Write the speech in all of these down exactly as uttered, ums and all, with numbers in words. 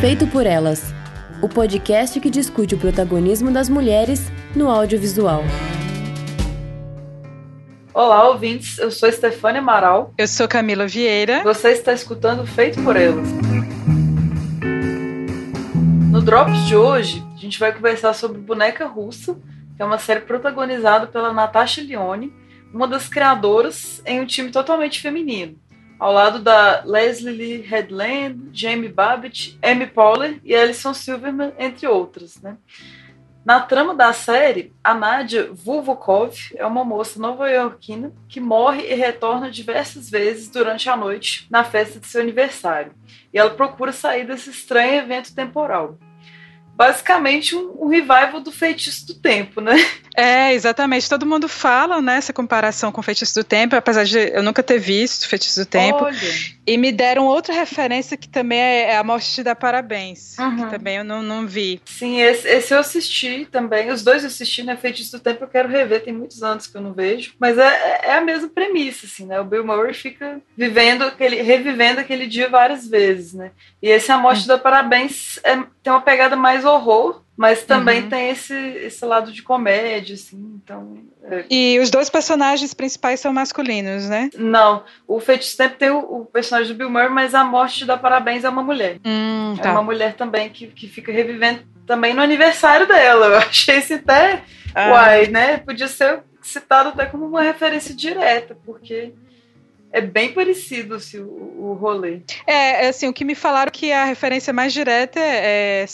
Feito por Elas, o podcast que discute o protagonismo das mulheres no audiovisual. Olá, ouvintes. Eu sou Stephania Amaral. Eu sou Camila Vieira. Você está escutando Feito por Elas. No Drops de hoje, a gente vai conversar sobre Boneca Russa, que é uma série protagonizada pela Natasha Lyonne, uma das criadoras em um time totalmente feminino, ao lado da Leslye Headland, Jamie Babbit, Amy Poehler e Allison Silverman, entre outras, né? Na trama da série, a Nadia Vulvokov é uma moça nova-iorquina que morre e retorna diversas vezes durante a noite na festa de seu aniversário, e ela procura sair desse estranho evento temporal. Basicamente um, um revival do Feitiço do Tempo, né? É, exatamente. Todo mundo fala, né, essa comparação com o Feitiço do Tempo, apesar de eu nunca ter visto o Feitiço do Tempo. Olha. E me deram outra referência que também é A Morte da Parabéns, uhum. que também eu não, não vi. Sim, esse, esse eu assisti também. Os dois eu assisti, né? Feitiço do Tempo eu quero rever, tem muitos anos que eu não vejo. Mas é, é a mesma premissa, assim, né? O Bill Murray fica vivendo aquele, revivendo aquele dia várias vezes, né? E esse A Morte uhum. da Parabéns é, tem uma pegada mais horror, mas também uhum. tem esse, esse lado de comédia, assim, então... É... E os dois personagens principais são masculinos, né? Não, o Feitiço Tempo tem o, o personagem do Bill Murray, mas A Morte da Parabéns é uma mulher. Hum, tá. É uma mulher também que, que fica revivendo também no aniversário dela. Eu achei isso até ah. uai, né? Podia ser citado até como uma referência direta, porque... É bem parecido assim, o, o rolê. É, assim, o que me falaram que a referência mais direta é,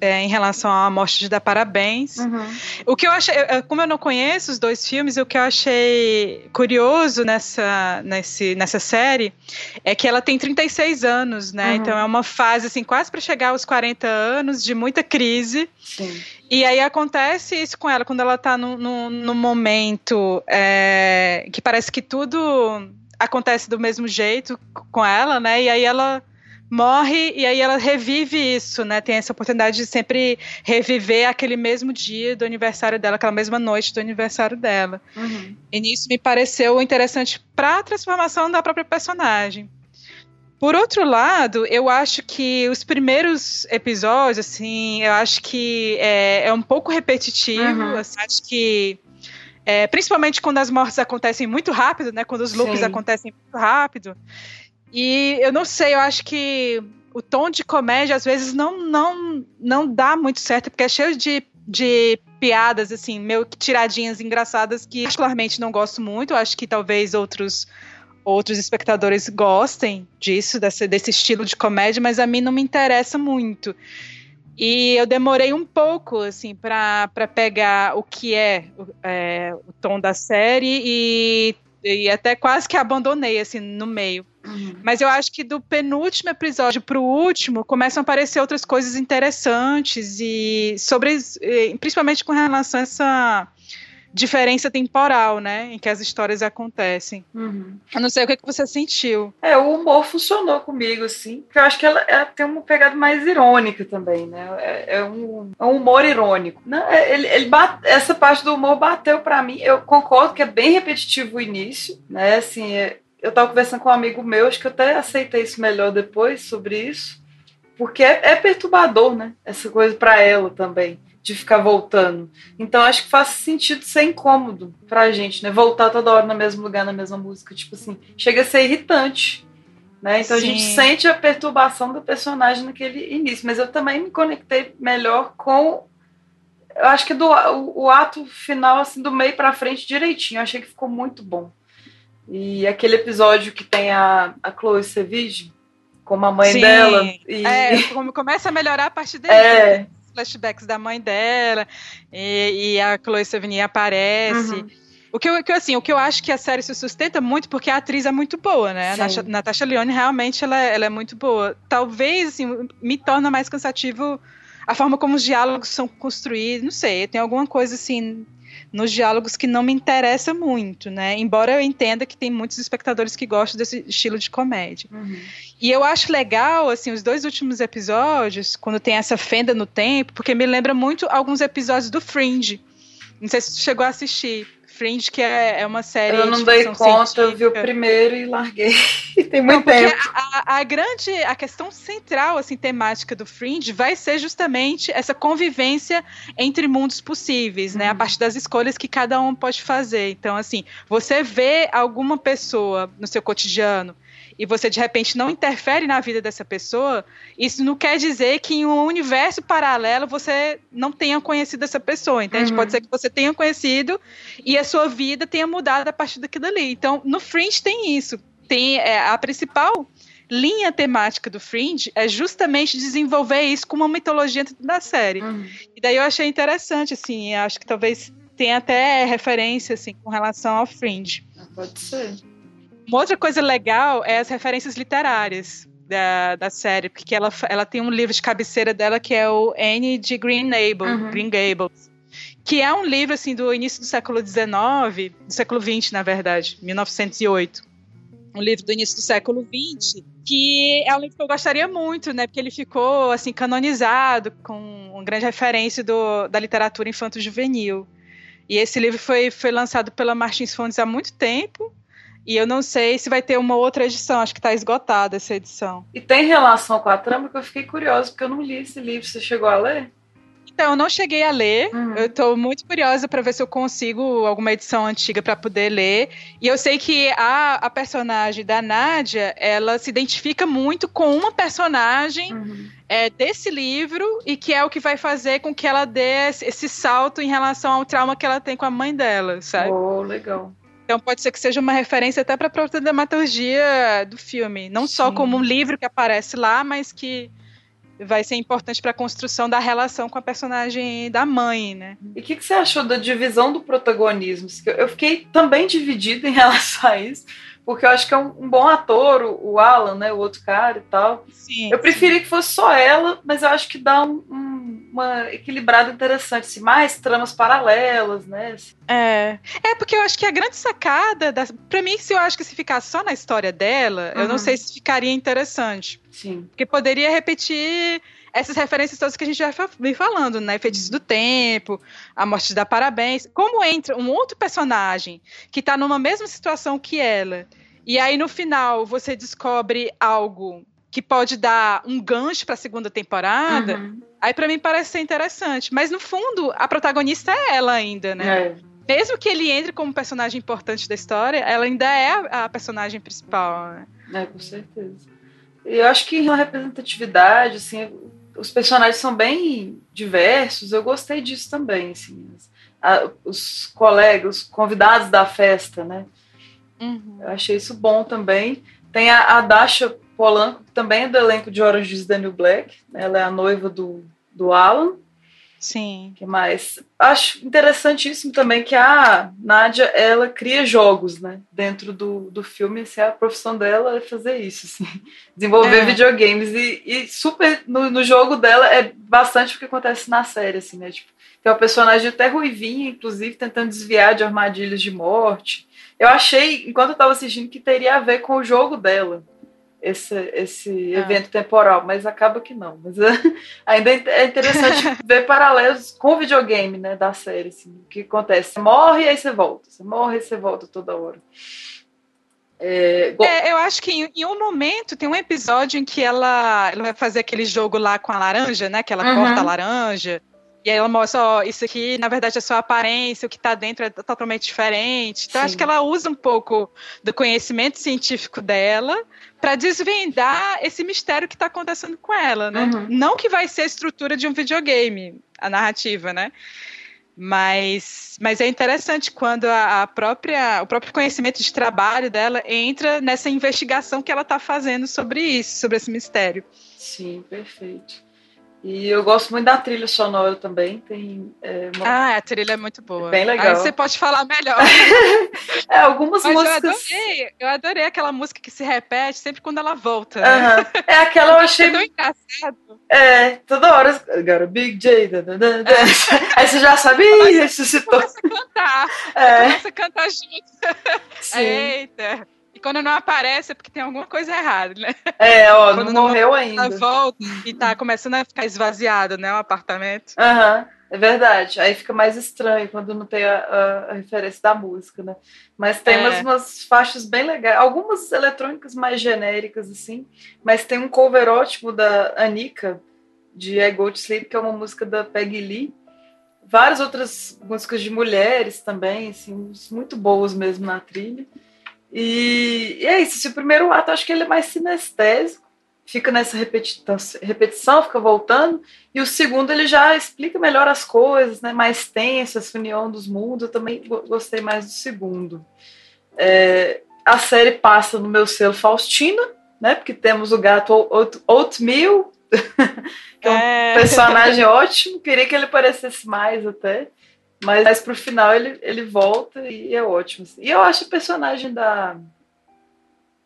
é em relação à Morte de Dar Parabéns. Uhum. O que eu achei, como eu não conheço os dois filmes, o que eu achei curioso nessa, nesse, nessa série é que ela tem trinta e seis anos, né? Uhum. Então é uma fase, assim, quase para chegar aos quarenta anos, de muita crise. Sim. E aí acontece isso com ela, quando ela tá num, num, num momento é, que parece que tudo... acontece do mesmo jeito com ela, né, e aí ela morre e aí ela revive isso, né, tem essa oportunidade de sempre reviver aquele mesmo dia do aniversário dela, aquela mesma noite do aniversário dela. Uhum. E nisso me pareceu interessante para a transformação da própria personagem. Por outro lado, eu acho que os primeiros episódios, assim, eu acho que é, é um pouco repetitivo, uhum. assim, acho que É, principalmente quando as mortes acontecem muito rápido, né? Quando os loops Sim. acontecem muito rápido. E eu não sei, eu acho que o tom de comédia às vezes não, não, não dá muito certo, porque é cheio de, de piadas, assim, meio que tiradinhas engraçadas que particularmente não gosto muito. Eu acho que talvez outros, outros espectadores gostem disso, desse, desse estilo de comédia, mas a mim não me interessa muito. E eu demorei um pouco, assim, pra, pra pegar o que é, é o tom da série e, e até quase que abandonei, assim, no meio. Uhum. Mas eu acho que do penúltimo episódio pro último começam a aparecer outras coisas interessantes e sobre, principalmente com relação a essa diferença temporal, né, em que as histórias acontecem. Uhum. Eu não sei o que, que você sentiu. É, o humor funcionou comigo, assim, porque eu acho que ela, ela tem uma pegada mais irônica também, né, é, é, um, é um humor irônico. Não, ele, ele bate, essa parte do humor bateu pra mim, eu concordo que é bem repetitivo o início, né, assim, é, eu tava conversando com um amigo meu, acho que eu até aceitei isso melhor depois, sobre isso, porque é, é perturbador, né, essa coisa pra ela também, de ficar voltando. Então acho que faz sentido ser incômodo pra gente, né? Voltar toda hora no mesmo lugar, na mesma música, tipo assim, chega a ser irritante, né? Então Sim. a gente sente a perturbação do personagem naquele início, mas eu também me conectei melhor com, eu acho que do, o, o ato final, assim, do meio pra frente direitinho, eu achei que ficou muito bom. E aquele episódio que tem a, a Chloe Sevigny como a mãe Sim. dela. E... É, começa a melhorar a parte dele. É. Né? Flashbacks da mãe dela e, e a Chloe Sevigny aparece. Uhum. O que eu, que, assim, o que eu acho que a série se sustenta muito porque a atriz é muito boa, né? Sim. A Natasha Lyonne realmente ela, ela é muito boa. Talvez assim, me torna mais cansativo a forma como os diálogos são construídos. Não sei, tem alguma coisa assim nos diálogos que não me interessa muito, né? Embora eu entenda que tem muitos espectadores que gostam desse estilo de comédia. Uhum. E eu acho legal, assim, os dois últimos episódios, quando tem essa fenda no tempo, porque me lembra muito alguns episódios do Fringe. Não sei se você chegou a assistir. Fringe, que é, é uma série... Eu não dei conta, científica. Eu vi o primeiro e larguei. Tem muito não, tempo. A, a, a grande, a questão central, assim, temática do Fringe vai ser justamente essa convivência entre mundos possíveis, né? Uhum. A partir das escolhas que cada um pode fazer. Então, assim, você vê alguma pessoa no seu cotidiano e você, de repente, não interfere na vida dessa pessoa, isso não quer dizer que em um universo paralelo você não tenha conhecido essa pessoa, entende? Uhum. Pode ser que você tenha conhecido e a sua vida tenha mudado a partir daquilo ali. Então, no Fringe tem isso. Tem, é, a principal linha temática do Fringe é justamente desenvolver isso com uma mitologia dentro da série. Uhum. E daí eu achei interessante, assim, acho que talvez tenha até referência, assim, com relação ao Fringe. Pode ser. Uma outra coisa legal é as referências literárias da, da série, porque ela, ela tem um livro de cabeceira dela que é o Anne de Green Gables, uhum. Green Gables, que é um livro, assim, do início do século dezenove, do século vinte, na verdade, mil novecentos e oito. Um livro do início do século vinte, que é um livro que eu gostaria muito, né? Porque ele ficou, assim, canonizado com uma grande referência do, da literatura infanto-juvenil. E esse livro foi, foi lançado pela Martins Fontes há muito tempo, e eu não sei se vai ter uma outra edição, acho que está esgotada essa edição. E tem relação com a trama, que eu fiquei curiosa, porque eu não li esse livro. Você chegou a ler? Então, eu não cheguei a ler, uhum. Eu estou muito curiosa para ver se eu consigo alguma edição antiga para poder ler, e eu sei que a, a personagem da Nadia, ela se identifica muito com uma personagem uhum. é, desse livro, e que é o que vai fazer com que ela dê esse salto em relação ao trauma que ela tem com a mãe dela, sabe? Oh, legal. Então pode ser que seja uma referência até para a própria dramaturgia do filme, não só Sim. como um livro que aparece lá, mas que vai ser importante para a construção da relação com a personagem da mãe, né? E o que, que você achou da divisão do protagonismo? Eu fiquei também dividida em relação a isso, porque eu acho que é um, um bom ator, o, o Alan, né, o outro cara e tal. Sim, eu preferia sim. que fosse só ela, mas eu acho que dá um, um, uma equilibrada interessante, assim, mais tramas paralelas, né? Assim. É. é, porque eu acho que a grande sacada, da... pra mim, se eu acho que se ficasse só na história dela, uhum. eu não sei se ficaria interessante. Sim. Porque poderia repetir essas referências todas que a gente já vem falando, né? Feitiço do Tempo, A Morte da Parabéns. Como entra um outro personagem que está numa mesma situação que ela, e aí no final você descobre algo que pode dar um gancho para a segunda temporada, uhum. aí para mim parece ser interessante. Mas no fundo, a protagonista é ela ainda, né? É. Mesmo que ele entre como personagem importante da história, ela ainda é a personagem principal, né? É, com certeza. Eu acho que na representatividade, assim, os personagens são bem diversos, eu gostei disso também, assim, a, os colegas, os convidados da festa, né, uhum. eu achei isso bom também. Tem a, a Dasha Polanco, que também é do elenco de Orange is the New Black, ela é a noiva do, do Alan. Sim. Que mais? Acho interessantíssimo também que a Nadia, ela cria jogos, né? Dentro do, do filme, assim, a profissão dela é fazer isso, assim, desenvolver é. videogames. E, e super no, no jogo dela é bastante o que acontece na série, assim, né? Tipo, tem uma personagem até ruivinha, inclusive, tentando desviar de armadilhas de morte. Eu achei, enquanto eu estava assistindo, que teria a ver com o jogo dela. esse, esse ah. evento temporal, mas acaba que não, mas ainda é interessante ver paralelos com o videogame, né, da série, assim, o que acontece, você morre e aí você volta, você morre e você volta toda hora. É, go... é, eu acho que em, em um momento tem um episódio em que ela, ela vai fazer aquele jogo lá com a laranja, né, que ela uhum. corta a laranja, e aí ela mostra, ó, isso aqui, na verdade, é só a aparência, o que está dentro é totalmente diferente. Então, Sim. acho que ela usa um pouco do conhecimento científico dela para desvendar esse mistério que está acontecendo com ela, né? Uhum. Não que vai ser a estrutura de um videogame, a narrativa, né? Mas, mas é interessante quando a, a própria, o próprio conhecimento de trabalho dela entra nessa investigação que ela está fazendo sobre isso, sobre esse mistério. Sim, perfeito. E eu gosto muito da trilha sonora também. Tem, é, uma... Ah, a trilha é muito boa. É bem legal. Aí você pode falar melhor. é, algumas Mas músicas... Eu adorei, eu adorei aquela música que se repete sempre quando ela volta. Né? Uh-huh. É aquela eu achei... É tão engraçado. É, toda hora... Agora, Big J... Da, da, da, da. É. Aí você já sabe, ih, ressuscitou. Começa a cantar. É. Começa a cantar junto. Sim. Eita. Quando não aparece é porque tem alguma coisa errada, né? É, ó, não, não morreu não, ainda. Ela volta e tá começando a ficar esvaziado, né, o apartamento. Aham, uhum, É verdade. Aí fica mais estranho quando não tem a, a, a referência da música, né? Mas tem é. umas, umas faixas bem legais. Algumas eletrônicas mais genéricas, assim. Mas tem um cover ótimo da Anica, de I Go To Sleep, que é uma música da Peggy Lee. Várias outras músicas de mulheres também, assim, muito boas mesmo na trilha. E, e é isso. O primeiro ato, acho que ele é mais sinestésico. Fica nessa repetição, fica voltando, e o segundo ele já explica melhor as coisas, né? Mais tenso, essa união dos mundos. Eu também gostei mais do segundo. É, a série passa no meu selo Faustina, né? Porque temos o gato Oatmeal, que é um é. personagem ótimo, queria que ele aparecesse mais até, mas, mas pro final ele, ele volta e é ótimo. E eu acho o personagem da...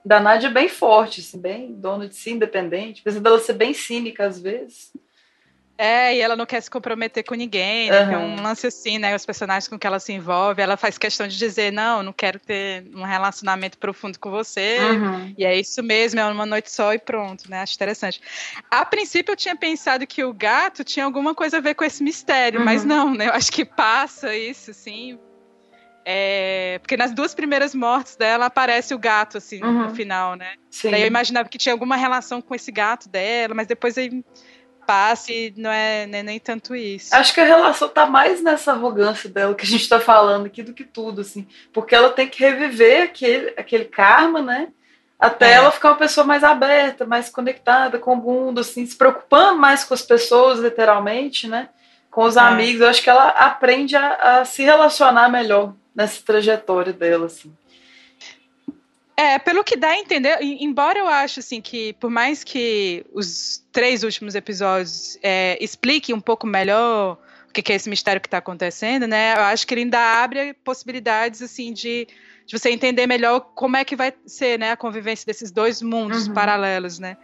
da Nadia bem forte, assim, bem dona de si, independente, apesar dela ser bem cínica às vezes. É, e ela não quer se comprometer com ninguém, né? Uhum. É um lance assim, né? Os personagens com que ela se envolve, ela faz questão de dizer, não, não quero ter um relacionamento profundo com você, uhum. E é isso mesmo, é uma noite só e pronto, né? Acho interessante. A princípio eu tinha pensado que o gato tinha alguma coisa a ver com esse mistério, uhum. Mas não, né? Eu acho que passa isso, assim... É, porque nas duas primeiras mortes dela aparece o gato, assim, uhum. no final, né? Sim. Daí eu imaginava que tinha alguma relação com esse gato dela, mas depois aí passa e não é nem, nem tanto isso. Acho que a relação tá mais nessa arrogância dela que a gente tá falando aqui do que tudo, assim. Porque ela tem que reviver aquele, aquele karma, né? Até é. ela ficar uma pessoa mais aberta, mais conectada com o mundo, assim, se preocupando mais com as pessoas, literalmente, né? Com os é. amigos. Eu acho que ela aprende a, a se relacionar melhor nessa trajetória dela, assim. É, pelo que dá a entender, embora eu acho, assim, que por mais que os três últimos episódios é, expliquem um pouco melhor o que, que é esse mistério que está acontecendo, né, eu acho que ele ainda abre possibilidades, assim, de, de você entender melhor como é que vai ser, né, a convivência desses dois mundos uhum. paralelos, né.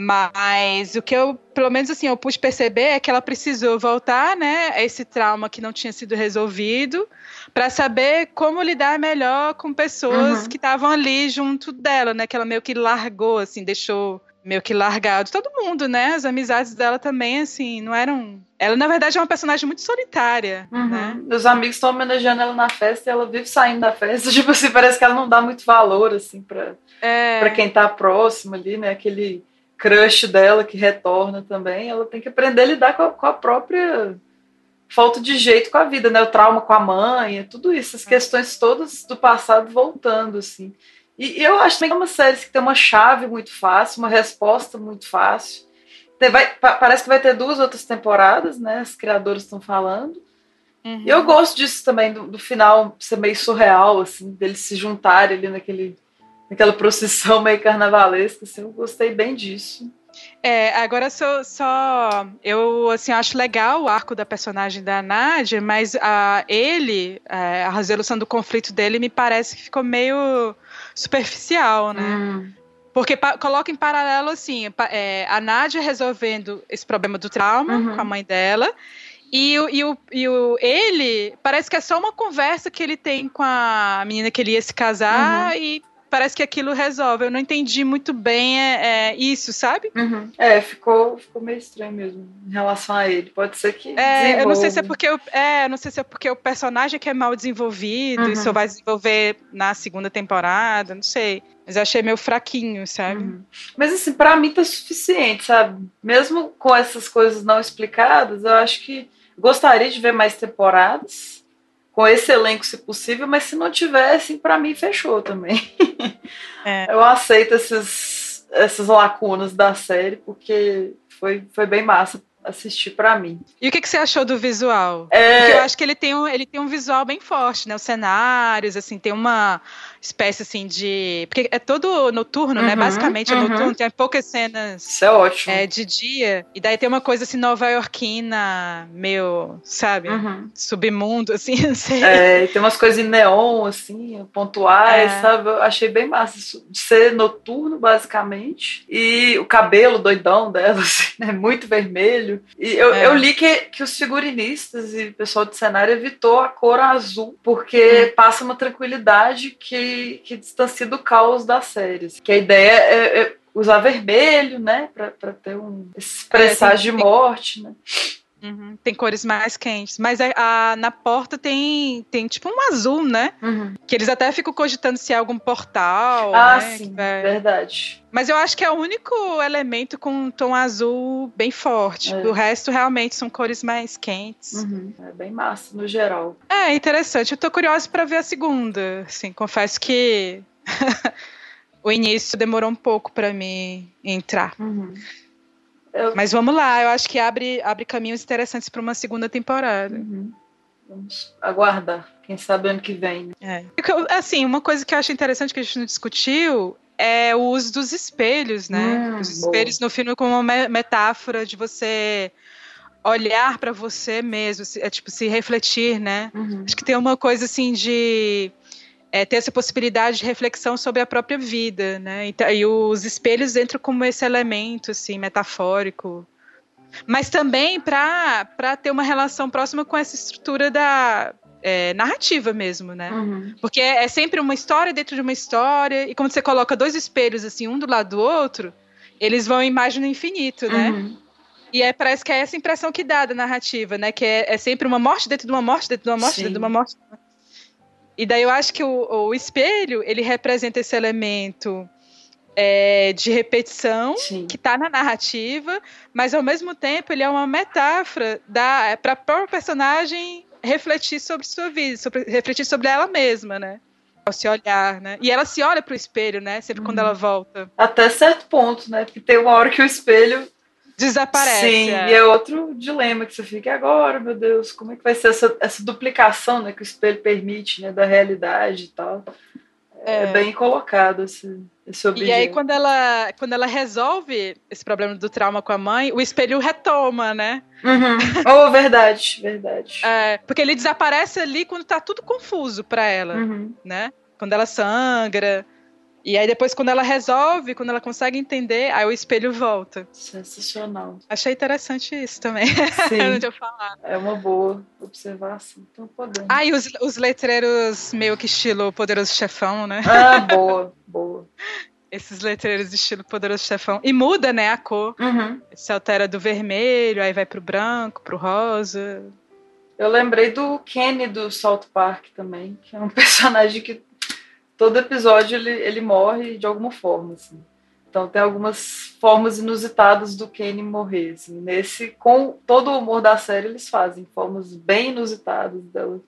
Mas o que eu, pelo menos assim, eu pude perceber é que ela precisou voltar, né, a esse trauma que não tinha sido resolvido, para saber como lidar melhor com pessoas uhum. que estavam ali junto dela, né, que ela meio que largou, assim, deixou meio que largado todo mundo, né, as amizades dela também, assim, não eram... Ela, na verdade, é uma personagem muito solitária, uhum. né. Os amigos estão homenageando ela na festa e ela vive saindo da festa, tipo assim, parece que ela não dá muito valor, assim, pra, é. pra quem tá próximo ali, né, aquele... crush dela que retorna também, ela tem que aprender a lidar com a, com a própria falta de jeito com a vida, né? O trauma com a mãe, tudo isso, as questões todas do passado voltando, assim. E, e eu acho que é uma série que tem uma chave muito fácil, uma resposta muito fácil. Tem, vai, pa, parece que vai ter duas outras temporadas, né? As criadoras estão falando. Uhum. E eu gosto disso também, do, do final ser meio surreal, assim, deles se juntarem ali naquele... aquela procissão meio carnavalesca, assim, eu gostei bem disso. É, agora só, só eu, assim, acho legal o arco da personagem da Nadia, mas a, ele, a resolução do conflito dele me parece que ficou meio superficial, né? Hum. Porque pa- coloca em paralelo, assim, é, a Nadia resolvendo esse problema do trauma uhum. com a mãe dela, E, o, e, o, e o, ele, parece que é só uma conversa que ele tem com a menina que ele ia se casar uhum. e parece que aquilo resolve. Eu não entendi muito bem é, é, isso, sabe? Uhum. É, ficou, ficou meio estranho mesmo em relação a ele. Pode ser que é, eu não sei se é porque eu, é, não sei se é porque o personagem que é mal desenvolvido uhum. e só vai desenvolver na segunda temporada, não sei. Mas eu achei meio fraquinho, sabe? Uhum. Mas assim, pra mim tá suficiente, sabe? Mesmo com essas coisas não explicadas, eu acho que gostaria de ver mais temporadas com esse elenco, se possível, mas se não tiver, assim, pra mim, fechou também. É. Eu aceito esses, essas lacunas da série, porque foi, foi bem massa assistir pra mim. E o que, que você achou do visual? É... Porque eu acho que ele tem, um, ele tem um visual bem forte, né? Os cenários, assim, tem uma espécie, assim, de... Porque é todo noturno, uhum, né? Basicamente uhum. é noturno, tem poucas cenas... Isso é ótimo. É, de dia. E daí tem uma coisa, assim, nova-iorquina, meio, sabe? Uhum. Submundo, assim, não sei. É, tem umas coisas em neon, assim, pontuais, é. sabe? Eu achei bem massa isso, de ser noturno, basicamente. E o cabelo doidão dela, assim, né? Muito vermelho. E eu, é. eu li que, que os figurinistas e o pessoal de cenário evitou a cor azul, porque hum. passa uma tranquilidade que Que, que distancia do caos das séries. Que a ideia é, é usar vermelho, né? Pra, pra ter um... Esse presságio é, de morte, né? Uhum, tem cores mais quentes. Mas a, a, na porta tem, tem tipo um azul, né? Uhum. Que eles até ficam cogitando se é algum portal. Ah, né? Sim, é... verdade. Mas eu acho que é o único elemento com um tom azul bem forte. É. O resto realmente são cores mais quentes. Uhum. É bem massa, no geral. É, interessante. Eu tô curiosa pra ver a segunda. Assim, confesso que o início demorou um pouco pra mim entrar. Uhum. Eu... Mas vamos lá, eu acho que abre, abre caminhos interessantes para uma segunda temporada. Uhum. Vamos aguardar, quem sabe ano que vem. É. Assim, uma coisa que eu acho interessante que a gente não discutiu é o uso dos espelhos, né? Hum, os espelhos boa. No filme como uma metáfora de você olhar para você mesmo, é tipo se refletir, né? Uhum. Acho que tem uma coisa assim de... É, ter essa possibilidade de reflexão sobre a própria vida, né? E, e os espelhos entram como esse elemento, assim, metafórico. Mas também para ter uma relação próxima com essa estrutura da é, narrativa mesmo, né? Uhum. Porque é, é sempre uma história dentro de uma história, e quando você coloca dois espelhos, assim, um do lado do outro, eles vão em mais no infinito, né? Uhum. E é, parece que é essa impressão que dá da narrativa, né? Que é, é sempre uma morte dentro de uma morte, dentro de uma morte, Sim. dentro de uma morte... E daí eu acho que o, o espelho, ele representa esse elemento é, de repetição, Sim. que está na narrativa, mas ao mesmo tempo ele é uma metáfora para a própria personagem refletir sobre sua vida, sobre, refletir sobre ela mesma, né? Ao se olhar, né? E ela se olha para o espelho, né? Sempre hum. quando ela volta. Até certo ponto, né? Porque tem uma hora que o espelho... Desaparece. Sim, é. E é outro dilema que você fica agora, meu Deus, como é que vai ser essa, essa duplicação, né, que o espelho permite, né, da realidade e tal. É, é bem colocado esse, esse objeto. E aí quando ela, quando ela resolve esse problema do trauma com a mãe, o espelho retoma, né? Uhum. Oh, verdade, verdade. É, porque ele desaparece ali quando tá tudo confuso pra ela, uhum. né? Quando ela sangra... E aí depois, quando ela resolve, quando ela consegue entender, aí o espelho volta. Sensacional. Achei interessante isso também. Sim. Não tinha falado. É uma boa observação. Então podemos. Ah, e os, os letreiros meio que estilo Poderoso Chefão, né? Ah, boa, boa. Esses letreiros de estilo Poderoso Chefão. E muda, né, a cor. Uhum. Se altera do vermelho, aí vai pro branco, pro rosa. Eu lembrei do Kenny do South Park também, que é um personagem que todo episódio ele, ele morre de alguma forma, assim. Então tem algumas formas inusitadas do Kenny morrer, assim. Nesse, com todo o humor da série, eles fazem formas bem inusitadas dela,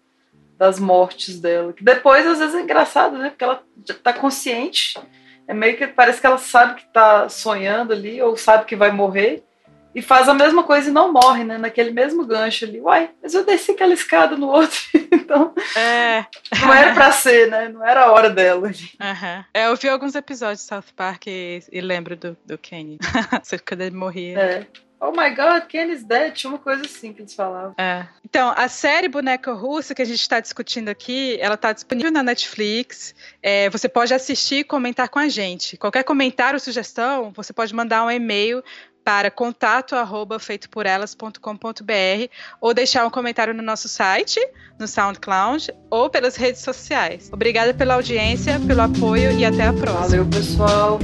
das mortes dela. Que depois, às vezes, é engraçado, né? Porque ela tá consciente, é meio que parece que ela sabe que tá sonhando ali, ou sabe que vai morrer, e faz a mesma coisa e não morre, né? Naquele mesmo gancho ali. Uai, mas eu desci aquela escada no outro. Então, é. Não era pra ser, né? Não era a hora dela. Uhum. É, eu vi alguns episódios de South Park e, e lembro do, do Kenny. Cerca dele morrer. É. Oh my God, Kenny's dead. Tinha uma coisa assim que eles falavam. É. Então, a série Boneca Russa que a gente está discutindo aqui, ela está disponível na Netflix. É, você pode assistir e comentar com a gente. Qualquer comentário ou sugestão, você pode mandar um e-mail para contato arroba feito por elas ponto com ponto b r ou deixar um comentário no nosso site, no SoundCloud ou pelas redes sociais. Obrigada pela audiência, pelo apoio e até a próxima. Valeu, pessoal!